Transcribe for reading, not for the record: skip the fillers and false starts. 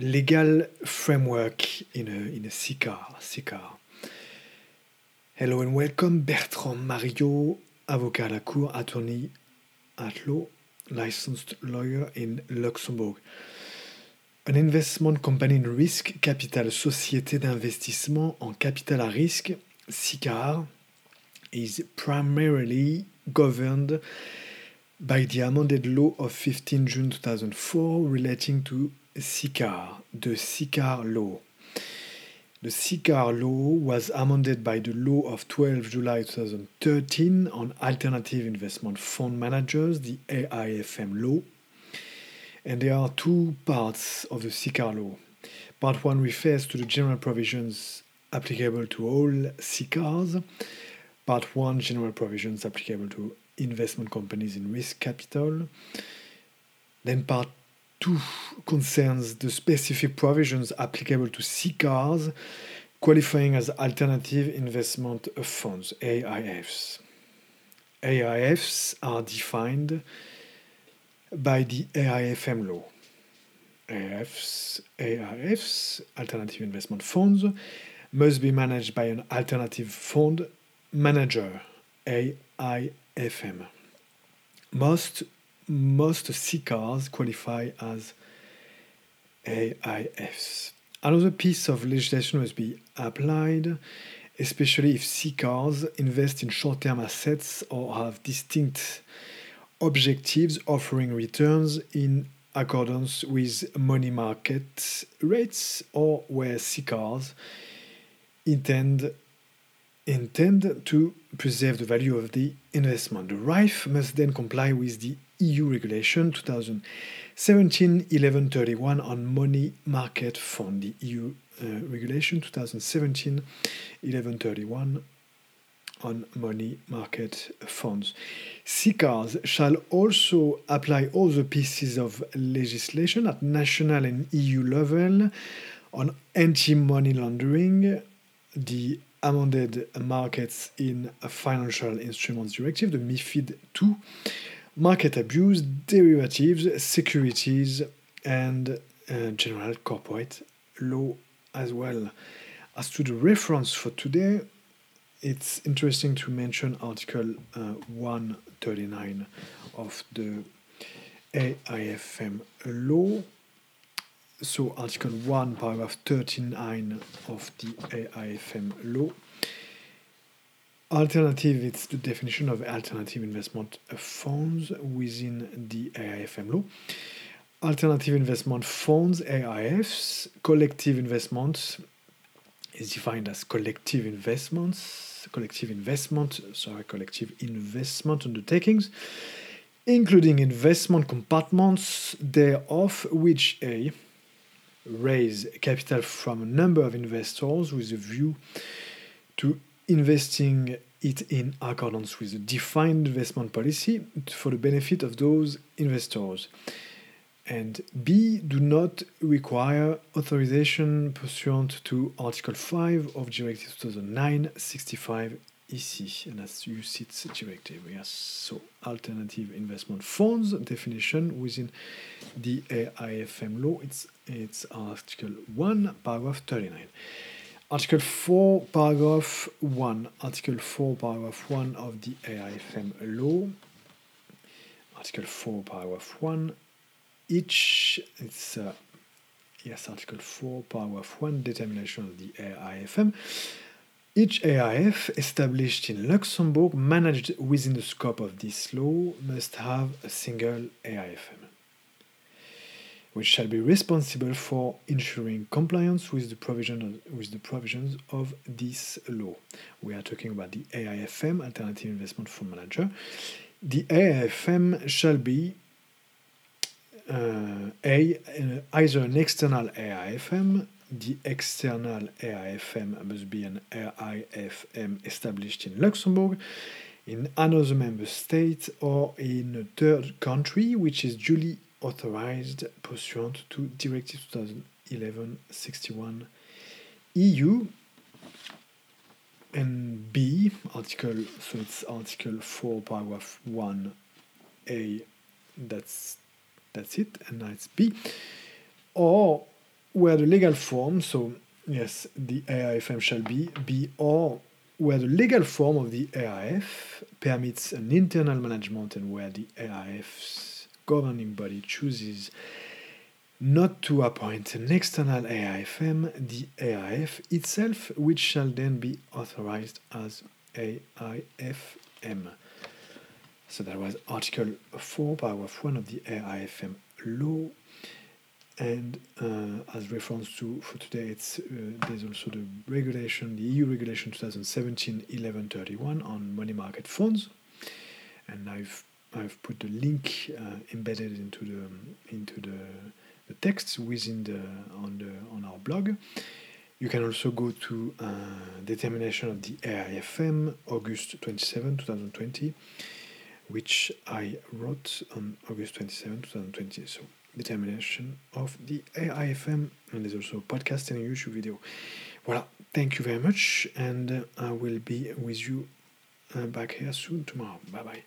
legal framework in a SICAR. Hello and welcome, Bertrand Mario, avocat à la cour, attorney at law, licensed lawyer in Luxembourg. An investment company in risk capital, société d'investissement en capital à risque, SICAR, is primarily governed by the amended law of 15 June 2004 relating to SICAR, the SICAR law. The SICAR law was amended by the law of 12 July 2013 on alternative investment fund managers, the AIFM law. And there are two parts of the SICAR law. Part 1 refers to the general provisions applicable to all SICARs. Part 1, general provisions applicable to investment companies in risk capital. Then Part 2 concerns the specific provisions applicable to SICARs qualifying as alternative investment funds, AIFs. AIFs are defined by the AIFM law. AIFs, alternative investment funds, must be managed by an alternative fund manager, AIFM. Most SICARs qualify as AIFs. Another piece of legislation must be applied, especially if SICARs invest in short-term assets or have distinct objectives offering returns in accordance with money market rates, or where SICARs intend to preserve the value of the investment. The RIF must then comply with the EU regulation 2017/1131 on money market fund. The EU regulation 2017/1131 on money market funds. SICARs shall also apply all the pieces of legislation at national and EU level on anti-money laundering, the amended markets in financial instruments directive, the MIFID II, market abuse, derivatives, securities, and general corporate law as well. As to the reference for today, it's interesting to mention Article 139 of the AIFM law. So Article 1, paragraph 39 of the AIFM law. Alternative, it's the definition of alternative investment funds within the AIFM law. Alternative investment funds, AIFs, collective investments, is defined as collective investment undertakings, including investment compartments thereof, which A, raise capital from a number of investors with a view to investing it in accordance with a defined investment policy for the benefit of those investors, and B, do not require authorization pursuant to Article 5 of Directive 2009/65/EC, and that's UCITS directive. Yes, so alternative investment funds definition within the AIFM law. It's Article 1, paragraph 39. Article 4, paragraph 1 of the AIFM law. Article 4, paragraph 1. Article 4, paragraph 1, determination of the AIFM. Each AIF established in Luxembourg, managed within the scope of this law, must have a single AIFM, which shall be responsible for ensuring compliance with the provisions of this law. We are talking about the AIFM, Alternative Investment Fund Manager. The AIFM shall be either an external AIFM. The external AIFM must be an AIFM established in Luxembourg, in another member state, or in a third country, which is duly authorized pursuant to Directive 2011/61 EU. And B, Article 4, paragraph 1A, that's it, and that's B. Or where the legal form, so yes, the AIFM shall be or where the legal form of the AIF permits an internal management and where the AIF's governing body chooses not to appoint an external AIFM, the AIF itself, which shall then be authorized as AIFM. So that was Article 4, Paragraph 1 of the AIFM law. And as reference to for today, there's also the regulation, the EU regulation 2017/1131 on money market funds. And I've put the link embedded into the text within on our blog. You can also go to determination of the AIFM, August 27, 2020, which I wrote on August 27, 2020. So determination of the AIFM, and there's also a podcast and a YouTube video. Voilà, thank you very much, and I will be with you back here soon tomorrow. Bye bye.